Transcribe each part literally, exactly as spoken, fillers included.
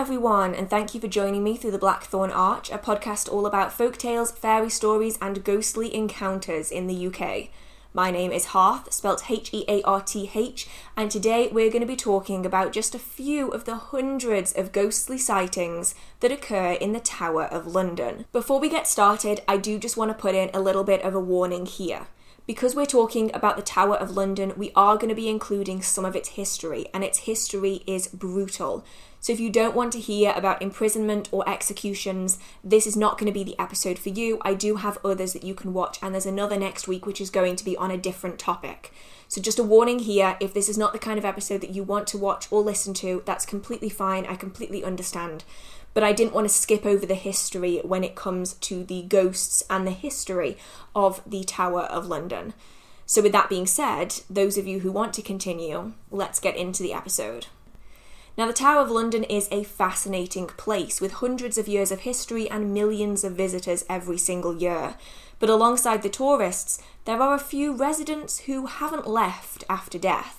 everyone, and thank you for joining me through the Blackthorn Arch, a podcast all about folk tales, fairy stories, and ghostly encounters in the U K. My name is Hearth, spelt H E A R T H, and today we're going to be talking about just a few of the hundreds of ghostly sightings that occur in the Tower of London. Before we get started, I do just want to put in a little bit of a warning here. Because we're talking about the Tower of London, we are going to be including some of its history, and its history is brutal. So if you don't want to hear about imprisonment or executions, this is not going to be the episode for you. I do have others that you can watch, and there's another next week which is going to be on a different topic. So just a warning here, if this is not the kind of episode that you want to watch or listen to, that's completely fine, I completely understand. But I didn't want to skip over the history when it comes to the ghosts and the history of the Tower of London. So with that being said, those of you who want to continue, let's get into the episode. Now, the Tower of London is a fascinating place with hundreds of years of history and millions of visitors every single year. But alongside the tourists, there are a few residents who haven't left after death.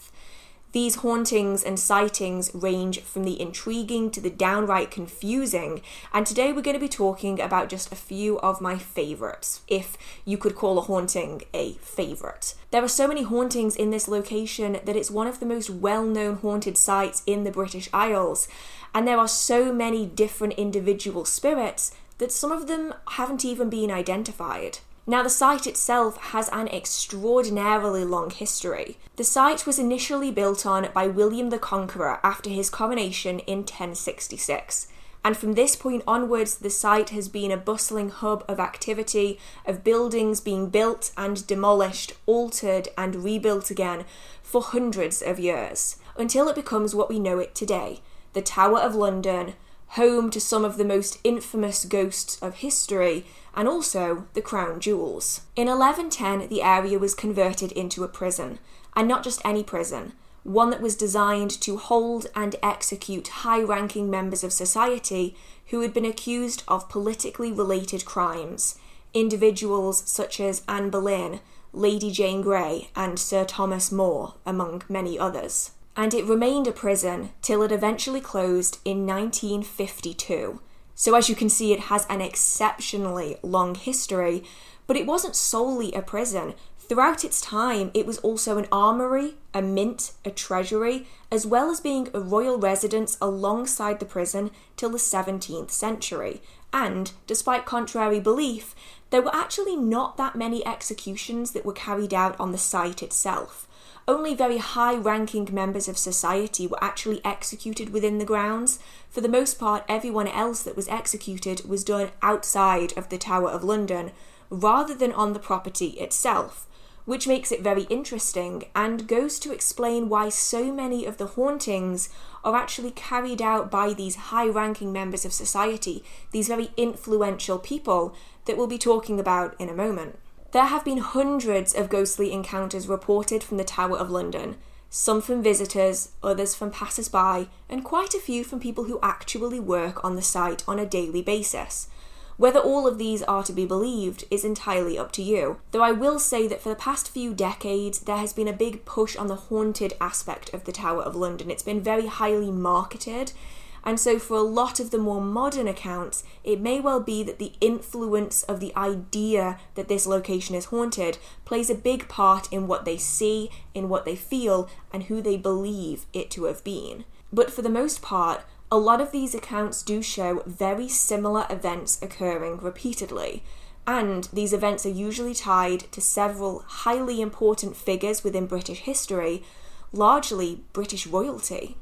These hauntings and sightings range from the intriguing to the downright confusing, and today we're going to be talking about just a few of my favourites, if you could call a haunting a favourite. There are so many hauntings in this location that it's one of the most well-known haunted sites in the British Isles, and there are so many different individual spirits that some of them haven't even been identified. Now, the site itself has an extraordinarily long history. The site was initially built on by William the Conqueror after his coronation in ten sixty-six, and from this point onwards the site has been a bustling hub of activity, of buildings being built and demolished, altered and rebuilt again for hundreds of years, until it becomes what we know it today, the Tower of London, home to some of the most infamous ghosts of history, and also the crown jewels. In eleven ten, the area was converted into a prison, and not just any prison, one that was designed to hold and execute high-ranking members of society who had been accused of politically related crimes, individuals such as Anne Boleyn, Lady Jane Grey, and Sir Thomas More, among many others. And it remained a prison till it eventually closed in nineteen fifty-two. So as you can see, it has an exceptionally long history, but it wasn't solely a prison. Throughout its time, it was also an armoury, a mint, a treasury, as well as being a royal residence alongside the prison till the seventeenth century. And, despite contrary belief, there were actually not that many executions that were carried out on the site itself. Only very high-ranking members of society were actually executed within the grounds. For the most part, everyone else that was executed was done outside of the Tower of London, rather than on the property itself, which makes it very interesting and goes to explain why so many of the hauntings are actually carried out by these high-ranking members of society, these very influential people that we'll be talking about in a moment. There have been hundreds of ghostly encounters reported from the Tower of London, some from visitors, others from passers-by, and quite a few from people who actually work on the site on a daily basis. Whether all of these are to be believed is entirely up to you, though I will say that for the past few decades there has been a big push on the haunted aspect of the Tower of London. It's been very highly marketed. And so for a lot of the more modern accounts, it may well be that the influence of the idea that this location is haunted plays a big part in what they see, in what they feel, and who they believe it to have been. But for the most part, a lot of these accounts do show very similar events occurring repeatedly, and these events are usually tied to several highly important figures within British history, largely British royalty.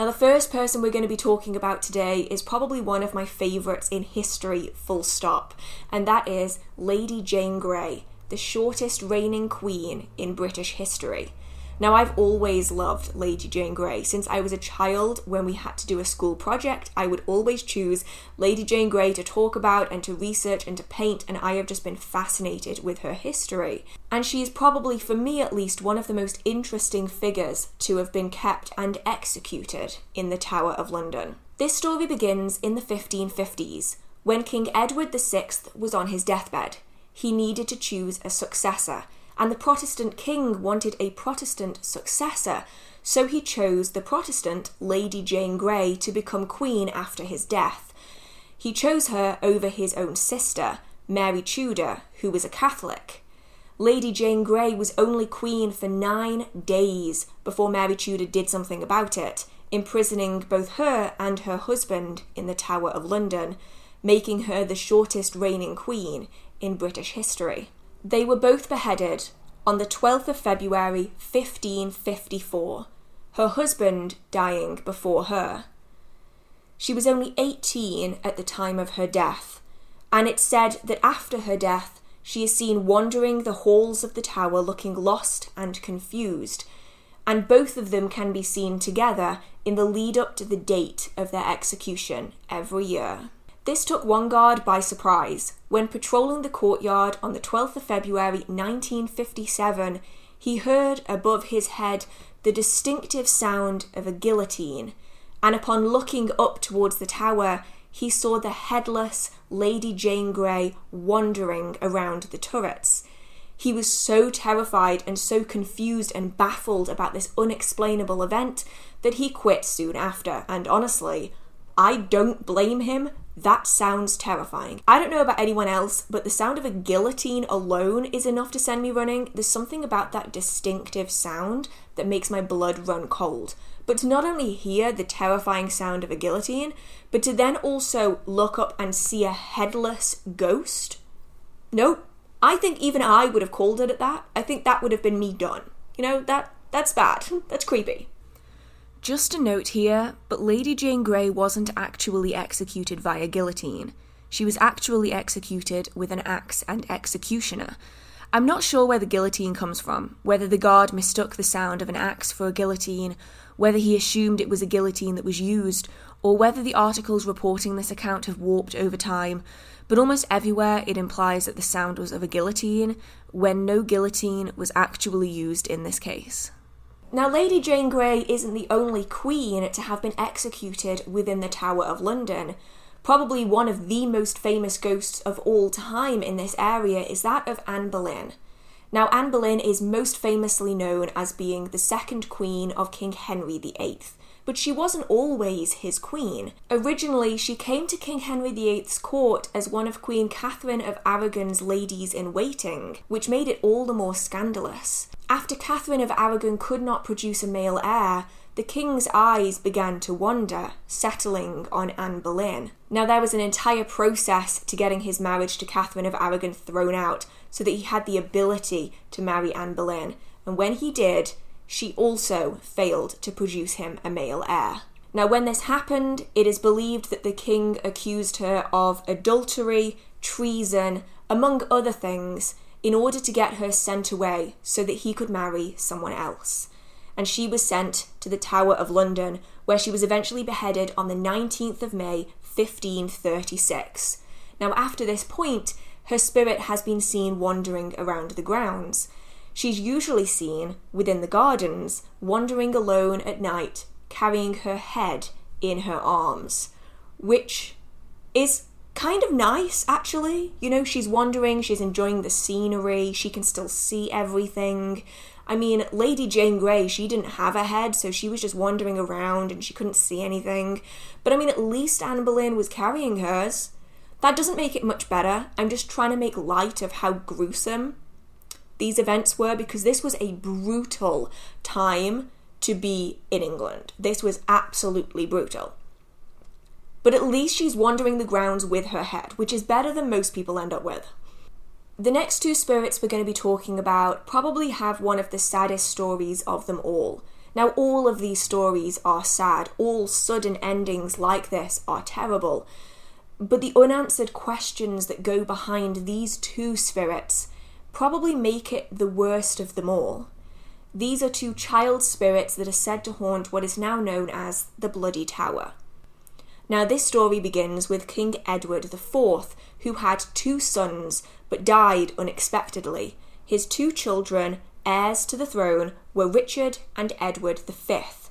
Now, the first person we're going to be talking about today is probably one of my favourites in history, full stop, and that is Lady Jane Grey, the shortest reigning queen in British history. Now, I've always loved Lady Jane Grey. Since I was a child, when we had to do a school project, I would always choose Lady Jane Grey to talk about and to research and to paint, and I have just been fascinated with her history. And she is probably, for me at least, one of the most interesting figures to have been kept and executed in the Tower of London. This story begins in the fifteen fifties, when King Edward the Sixth was on his deathbed. He needed to choose a successor, and the Protestant king wanted a Protestant successor, so he chose the Protestant Lady Jane Grey to become queen after his death. He chose her over his own sister, Mary Tudor, who was a Catholic. Lady Jane Grey was only queen for nine days before Mary Tudor did something about it, imprisoning both her and her husband in the Tower of London, making her the shortest reigning queen in British history. They were both beheaded on the twelfth of February fifteen fifty-four, her husband dying before her. She was only eighteen at the time of her death, and it's said that after her death she is seen wandering the halls of the tower looking lost and confused, and both of them can be seen together in the lead-up to the date of their execution every year. This took one guard by surprise. When patrolling the courtyard on the twelfth of February nineteen fifty-seven, he heard above his head the distinctive sound of a guillotine, and upon looking up towards the tower, he saw the headless Lady Jane Grey wandering around the turrets. He was so terrified and so confused and baffled about this unexplainable event that he quit soon after, and honestly, I don't blame him. That sounds terrifying. I don't know about anyone else, but the sound of a guillotine alone is enough to send me running. There's something about that distinctive sound that makes my blood run cold. But to not only hear the terrifying sound of a guillotine, but to then also look up and see a headless ghost? Nope. I think even I would have called it at that. I think that would have been me done. You know, that that's bad. That's creepy. Just a note here, but Lady Jane Grey wasn't actually executed via guillotine. She was actually executed with an axe and executioner. I'm not sure where the guillotine comes from, whether the guard mistook the sound of an axe for a guillotine, whether he assumed it was a guillotine that was used, or whether the articles reporting this account have warped over time, but almost everywhere it implies that the sound was of a guillotine, when no guillotine was actually used in this case. Now, Lady Jane Grey isn't the only queen to have been executed within the Tower of London. Probably one of the most famous ghosts of all time in this area is that of Anne Boleyn. Now, Anne Boleyn is most famously known as being the second queen of King Henry the Eighth, but she wasn't always his queen. Originally, she came to King Henry the Eighth's court as one of Queen Catherine of Aragon's ladies-in-waiting, which made it all the more scandalous. After Catherine of Aragon could not produce a male heir, the king's eyes began to wander, settling on Anne Boleyn. Now, there was an entire process to getting his marriage to Catherine of Aragon thrown out so that he had the ability to marry Anne Boleyn, and when he did, she also failed to produce him a male heir. Now, when this happened, it is believed that the king accused her of adultery, treason, among other things, in order to get her sent away so that he could marry someone else. And she was sent to the Tower of London, where she was eventually beheaded on the nineteenth of May fifteen thirty-six. Now, after this point, her spirit has been seen wandering around the grounds. She's usually seen within the gardens, wandering alone at night, carrying her head in her arms, which is kind of nice, actually. You know, she's wandering, she's enjoying the scenery, she can still see everything. I mean, Lady Jane Grey, she didn't have a head, so she was just wandering around and she couldn't see anything. But I mean, at least Anne Boleyn was carrying hers. That doesn't make it much better. I'm just trying to make light of how gruesome these events were, because this was a brutal time to be in England. This was absolutely brutal. But at least she's wandering the grounds with her head, which is better than most people end up with. The next two spirits we're going to be talking about probably have one of the saddest stories of them all. Now, all of these stories are sad. All sudden endings like this are terrible. But the unanswered questions that go behind these two spirits probably make it the worst of them all. These are two child spirits that are said to haunt what is now known as the Bloody Tower. Now, this story begins with King Edward the Fourth, who had two sons, but died unexpectedly. His two children, heirs to the throne, were Richard and Edward the Fifth.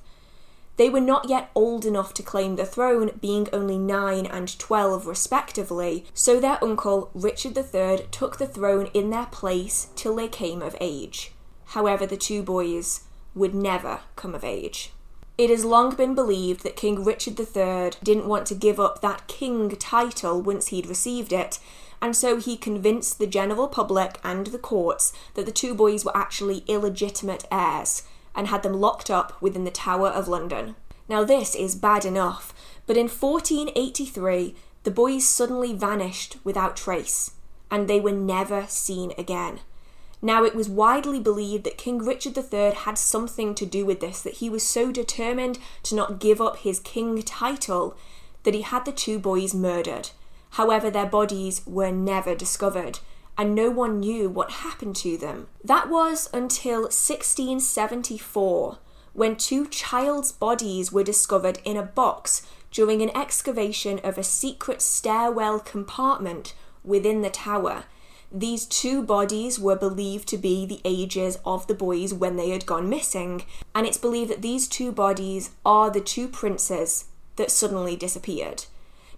They were not yet old enough to claim the throne, being only nine and twelve respectively, so their uncle, Richard the Third, took the throne in their place till they came of age. However, the two boys would never come of age. It has long been believed that King Richard the Third didn't want to give up that king title once he'd received it, and so he convinced the general public and the courts that the two boys were actually illegitimate heirs, and had them locked up within the Tower of London. Now this is bad enough, but in fourteen eighty-three, the boys suddenly vanished without trace, and they were never seen again. Now, it was widely believed that King Richard the Third had something to do with this, that he was so determined to not give up his king title that he had the two boys murdered. However, their bodies were never discovered, and no one knew what happened to them. That was until sixteen seventy-four, when two child's bodies were discovered in a box during an excavation of a secret stairwell compartment within the tower. These two bodies were believed to be the ages of the boys when they had gone missing, and it's believed that these two bodies are the two princes that suddenly disappeared.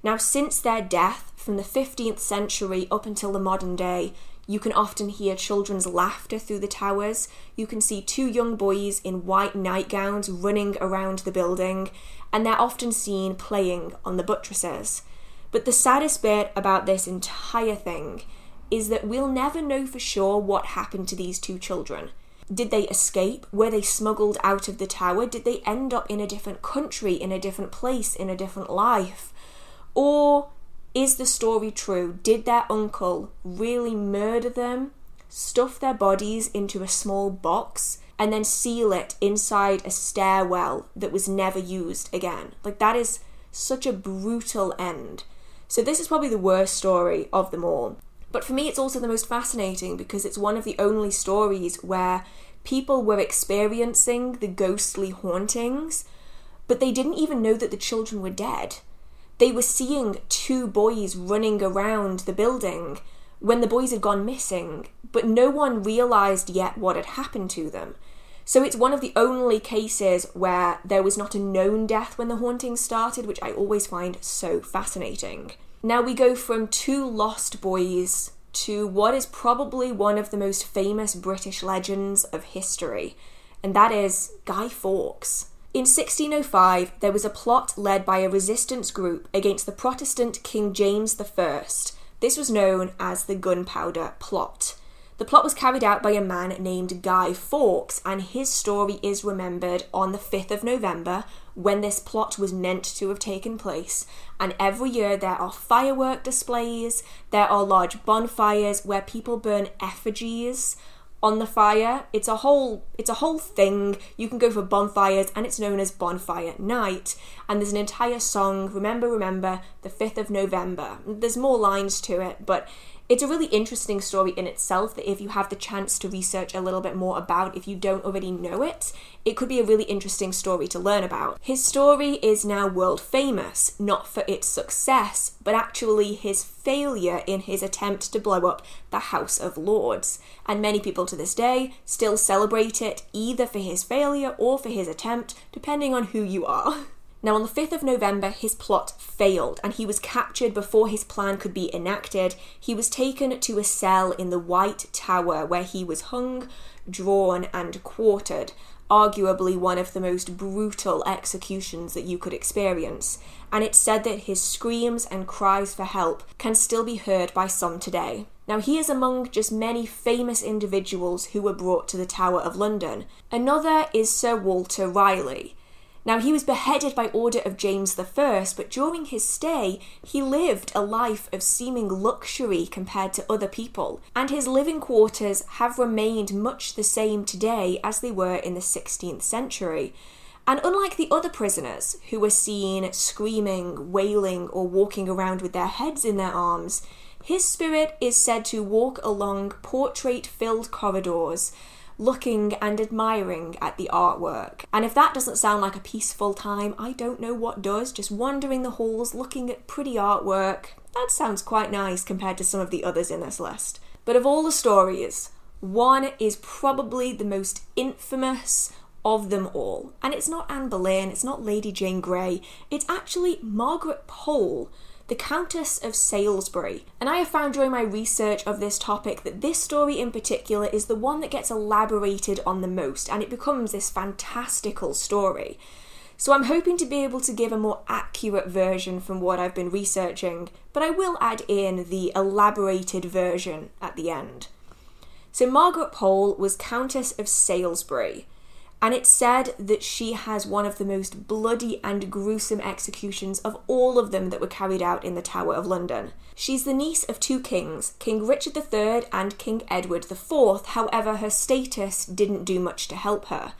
Now, since their death, from the fifteenth century up until the modern day, you can often hear children's laughter through the towers. You can see two young boys in white nightgowns running around the building, and they're often seen playing on the buttresses. But the saddest bit about this entire thing is that we'll never know for sure what happened to these two children. Did they escape? Were they smuggled out of the tower? Did they end up in a different country, in a different place, in a different life? Or is the story true? Did their uncle really murder them, stuff their bodies into a small box, and then seal it inside a stairwell that was never used again? Like, that is such a brutal end. So this is probably the worst story of them all. But for me, it's also the most fascinating because it's one of the only stories where people were experiencing the ghostly hauntings, but they didn't even know that the children were dead. They were seeing two boys running around the building when the boys had gone missing, but no one realised yet what had happened to them. So it's one of the only cases where there was not a known death when the haunting started, which I always find so fascinating. Now we go from two lost boys to what is probably one of the most famous British legends of history, and that is Guy Fawkes. In sixteen oh five, there was a plot led by a resistance group against the Protestant King James the First. This was known as the Gunpowder Plot. The plot was carried out by a man named Guy Fawkes, and his story is remembered on the fifth of November, when this plot was meant to have taken place, and every year there are firework displays, there are large bonfires where people burn effigies on the fire. It's a whole, it's a whole thing. You can go for bonfires, and it's known as Bonfire Night, and there's an entire song, Remember, Remember, the fifth of November. There's more lines to it, but it's a really interesting story in itself that if you have the chance to research a little bit more about, if you don't already know it, it could be a really interesting story to learn about. His story is now world famous, not for its success, but actually his failure in his attempt to blow up the House of Lords. And many people to this day still celebrate it, either for his failure or for his attempt, depending on who you are. Now, on the fifth of November, his plot failed, and he was captured before his plan could be enacted. He was taken to a cell in the White Tower, where he was hung, drawn, and quartered, arguably one of the most brutal executions that you could experience. And it's said that his screams and cries for help can still be heard by some today. Now, he is among just many famous individuals who were brought to the Tower of London. Another is Sir Walter Raleigh. Now, he was beheaded by order of James the First, but during his stay, he lived a life of seeming luxury compared to other people, and his living quarters have remained much the same today as they were in the sixteenth century. And unlike the other prisoners, who were seen screaming, wailing, or walking around with their heads in their arms, his spirit is said to walk along portrait-filled corridors, looking and admiring at the artwork. And if that doesn't sound like a peaceful time, I don't know what does. Just wandering the halls, looking at pretty artwork, that sounds quite nice compared to some of the others in this list. But of all the stories, one is probably the most infamous, of them all. And it's not Anne Boleyn, it's not Lady Jane Grey, it's actually Margaret Pole, the Countess of Salisbury. And I have found during my research of this topic that this story in particular is the one that gets elaborated on the most, and it becomes this fantastical story. So I'm hoping to be able to give a more accurate version from what I've been researching, but I will add in the elaborated version at the end. So Margaret Pole was Countess of Salisbury, and it's said that she has one of the most bloody and gruesome executions of all of them that were carried out in the Tower of London. She's the niece of two kings, King Richard the Third and King Edward the Fourth, however her status didn't do much to help her.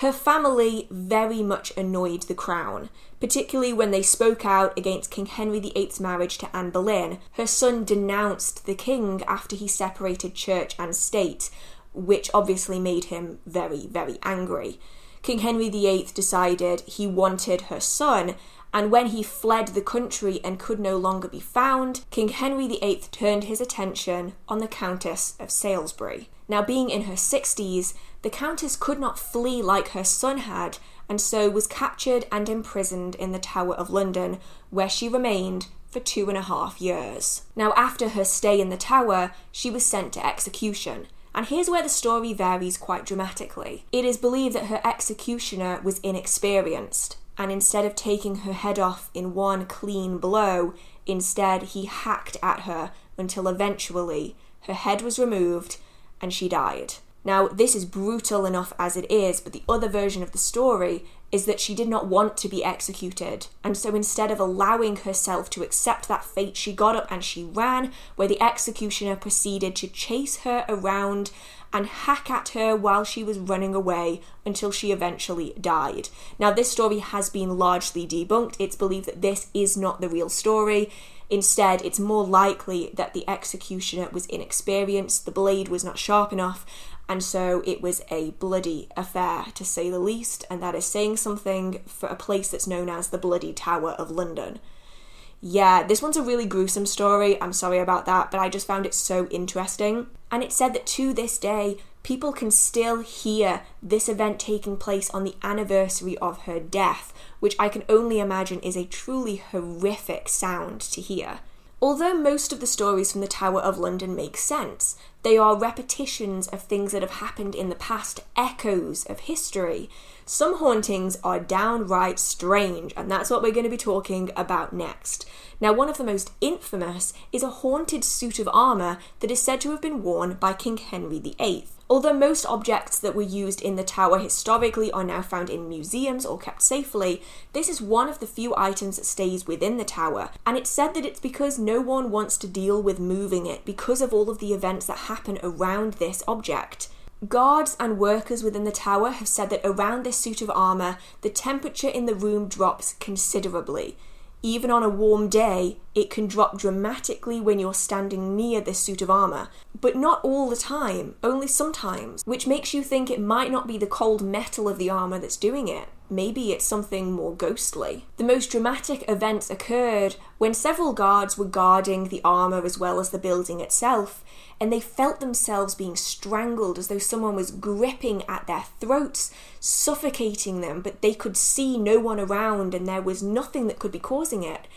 Her family very much annoyed the crown, particularly when they spoke out against King Henry the Eighth's marriage to Anne Boleyn. Her son denounced the king after he separated church and state, which obviously made him very, very angry. King Henry the Eighth decided he wanted her son, and when he fled the country and could no longer be found, King Henry the Eighth turned his attention on the Countess of Salisbury. Now, being in her sixties, the Countess could not flee like her son had, and so was captured and imprisoned in the Tower of London, where she remained for two and a half years. Now, after her stay in the Tower, she was sent to execution. And here's where the story varies quite dramatically. It is believed that her executioner was inexperienced, and instead of taking her head off in one clean blow, instead he hacked at her until eventually her head was removed and she died. Now, this is brutal enough as it is, but the other version of the story is that she did not want to be executed, and so instead of allowing herself to accept that fate, she got up and she ran, where the executioner proceeded to chase her around and hack at her while she was running away until she eventually died. Now, this story has been largely debunked. It's believed that this is not the real story. Instead, it's more likely that the executioner was inexperienced, the blade was not sharp enough, and so it was a bloody affair, to say the least, and that is saying something for a place that's known as the Bloody Tower of London. Yeah, this one's a really gruesome story, I'm sorry about that, but I just found it so interesting. And it's said that to this day, people can still hear this event taking place on the anniversary of her death, which I can only imagine is a truly horrific sound to hear. Although most of the stories from the Tower of London make sense, they are repetitions of things that have happened in the past, echoes of history. Some hauntings are downright strange, and that's what we're going to be talking about next. Now, one of the most infamous is a haunted suit of armour that is said to have been worn by King Henry the Eighth. Although most objects that were used in the tower historically are now found in museums or kept safely, this is one of the few items that stays within the tower, and it's said that it's because no one wants to deal with moving it because of all of the events that happen around this object. Guards and workers within the tower have said that around this suit of armour, the temperature in the room drops considerably. Even on a warm day, it can drop dramatically when you're standing near this suit of armour, but not all the time, only sometimes, which makes you think it might not be the cold metal of the armour that's doing it. Maybe it's something more ghostly. The most dramatic events occurred when several guards were guarding the armour as well as the building itself, and they felt themselves being strangled as though someone was gripping at their throats, suffocating them, but they could see no one around and there was nothing that could be causing it.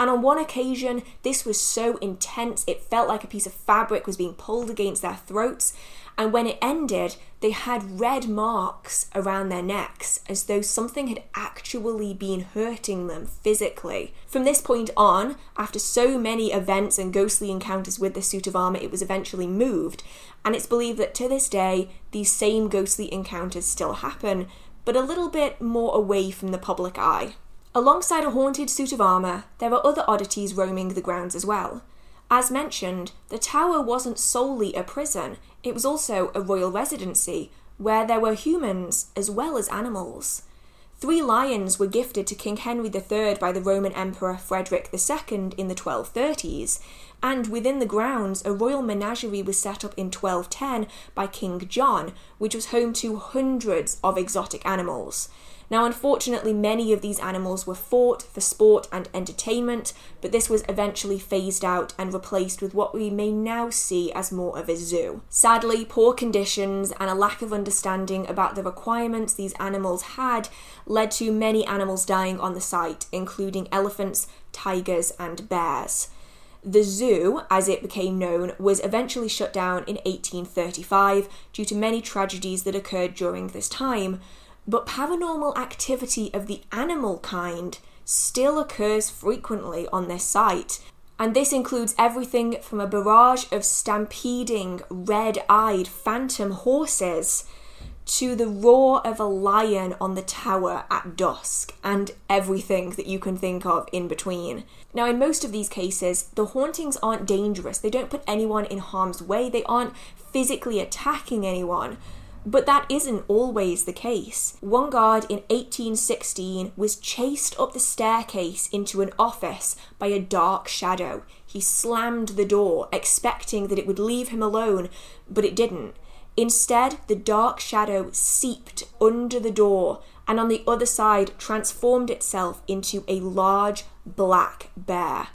And on one occasion, this was so intense, it felt like a piece of fabric was being pulled against their throats, and when it ended, they had red marks around their necks, as though something had actually been hurting them physically. From this point on, after so many events and ghostly encounters with this suit of armour, it was eventually moved, and it's believed that to this day, these same ghostly encounters still happen, but a little bit more away from the public eye. Alongside a haunted suit of armour, there are other oddities roaming the grounds as well. As mentioned, the tower wasn't solely a prison, it was also a royal residency, where there were humans as well as animals. Three lions were gifted to King Henry the Third by the Roman Emperor Frederick the Second in the twelve thirties, and within the grounds a royal menagerie was set up in twelve ten by King John, which was home to hundreds of exotic animals. Now, unfortunately, many of these animals were fought for sport and entertainment, but this was eventually phased out and replaced with what we may now see as more of a zoo. Sadly, poor conditions and a lack of understanding about the requirements these animals had led to many animals dying on the site, including elephants, tigers, and bears. The zoo, as it became known, was eventually shut down in eighteen thirty-five due to many tragedies that occurred during this time, but paranormal activity of the animal kind still occurs frequently on this site, and this includes everything from a barrage of stampeding, red-eyed phantom horses to the roar of a lion on the tower at dusk, and everything that you can think of in between. Now, in most of these cases, the hauntings aren't dangerous. They don't put anyone in harm's way. They aren't physically attacking anyone. But that isn't always the case. One guard in eighteen sixteen was chased up the staircase into an office by a dark shadow. He slammed the door, expecting that it would leave him alone, but it didn't. Instead, the dark shadow seeped under the door and on the other side transformed itself into a large black bear.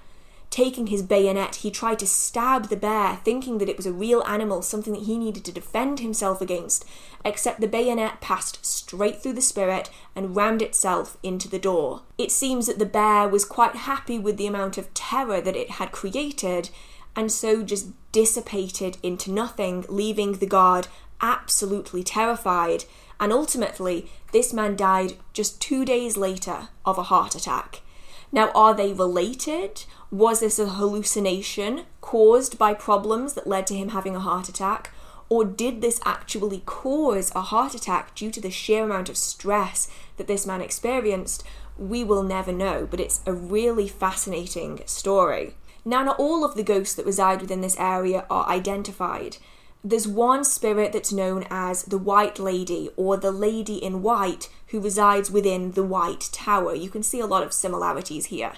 Taking his bayonet, he tried to stab the bear, thinking that it was a real animal, something that he needed to defend himself against, except the bayonet passed straight through the spirit and rammed itself into the door. It seems that the bear was quite happy with the amount of terror that it had created, and so just dissipated into nothing, leaving the guard absolutely terrified. And ultimately, this man died just two days later of a heart attack. Now, are they related? Was this a hallucination caused by problems that led to him having a heart attack? Or did this actually cause a heart attack due to the sheer amount of stress that this man experienced? We will never know, but it's a really fascinating story. Now, not all of the ghosts that reside within this area are identified. There's one spirit that's known as the White Lady, or the Lady in White, who resides within the White Tower. You can see a lot of similarities here.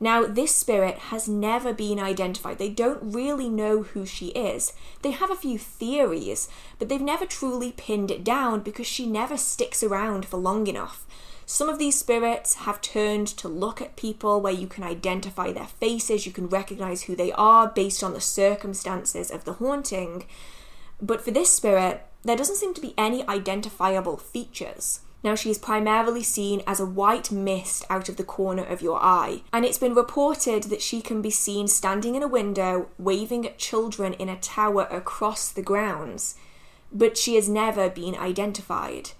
Now, this spirit has never been identified. They don't really know who she is. They have a few theories, but they've never truly pinned it down because she never sticks around for long enough. Some of these spirits have turned to look at people where you can identify their faces, you can recognize who they are based on the circumstances of the haunting. But for this spirit, there doesn't seem to be any identifiable features. Now, she is primarily seen as a white mist out of the corner of your eye, and it's been reported that she can be seen standing in a window, waving at children in a tower across the grounds, but she has never been identified.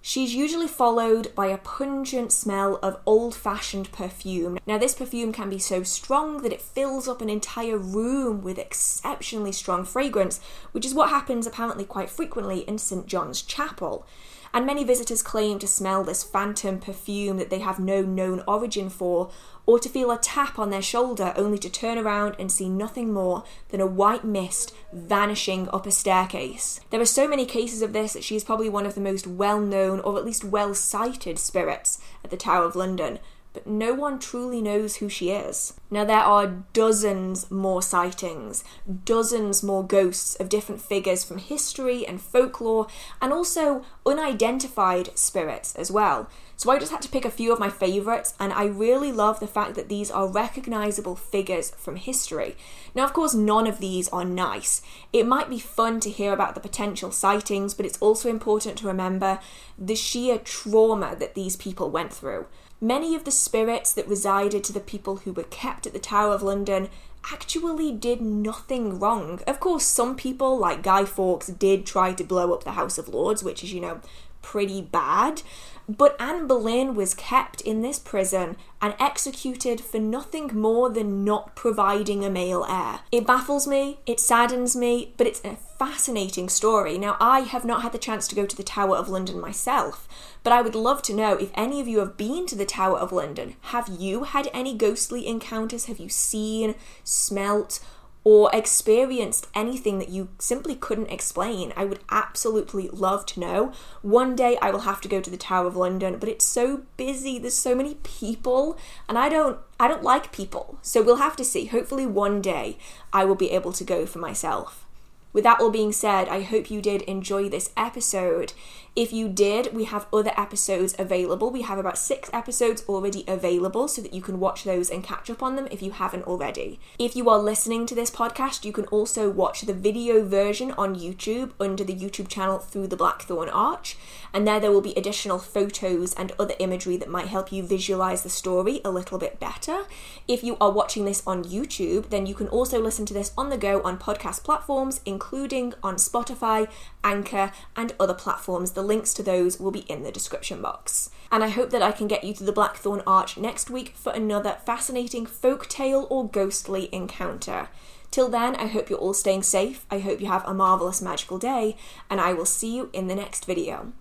She's usually followed by a pungent smell of old-fashioned perfume. Now, this perfume can be so strong that it fills up an entire room with exceptionally strong fragrance, which is what happens apparently quite frequently in Saint John's Chapel. And many visitors claim to smell this phantom perfume that they have no known origin for, or to feel a tap on their shoulder only to turn around and see nothing more than a white mist vanishing up a staircase. There are so many cases of this that she is probably one of the most well-known, or at least well-cited, spirits at the Tower of London, but no one truly knows who she is. Now, there are dozens more sightings, dozens more ghosts of different figures from history and folklore, and also unidentified spirits as well. So I just had to pick a few of my favourites, and I really love the fact that these are recognisable figures from history. Now, of course, none of these are nice. It might be fun to hear about the potential sightings, but it's also important to remember the sheer trauma that these people went through. Many of the spirits that resided to the people who were kept at the Tower of London actually did nothing wrong. Of course, some people, like Guy Fawkes, did try to blow up the House of Lords, which is, you know, pretty bad. But Anne Boleyn was kept in this prison and executed for nothing more than not providing a male heir. It baffles me, it saddens me, but it's a fascinating story. Now, I have not had the chance to go to the Tower of London myself, but I would love to know if any of you have been to the Tower of London. Have you had any ghostly encounters? Have you seen, smelt, or experienced anything that you simply couldn't explain? I would absolutely love to know. One day I will have to go to the Tower of London, but it's so busy, there's so many people, and I don't I don't like people. So we'll have to see. Hopefully one day I will be able to go for myself. With that all being said, I hope you did enjoy this episode. If you did, we have other episodes available. We have about six episodes already available so that you can watch those and catch up on them if you haven't already. If you are listening to this podcast, you can also watch the video version on YouTube under the YouTube channel Through the Blackthorn Arch, and there there will be additional photos and other imagery that might help you visualize the story a little bit better. If you are watching this on YouTube, then you can also listen to this on the go on podcast platforms, including on Spotify, Anchor, and other platforms. The links to those will be in the description box. And I hope that I can get you to the Blackthorn Arch next week for another fascinating folktale or ghostly encounter. Till then, I hope you're all staying safe, I hope you have a marvellous magical day, and I will see you in the next video.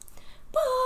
Bye!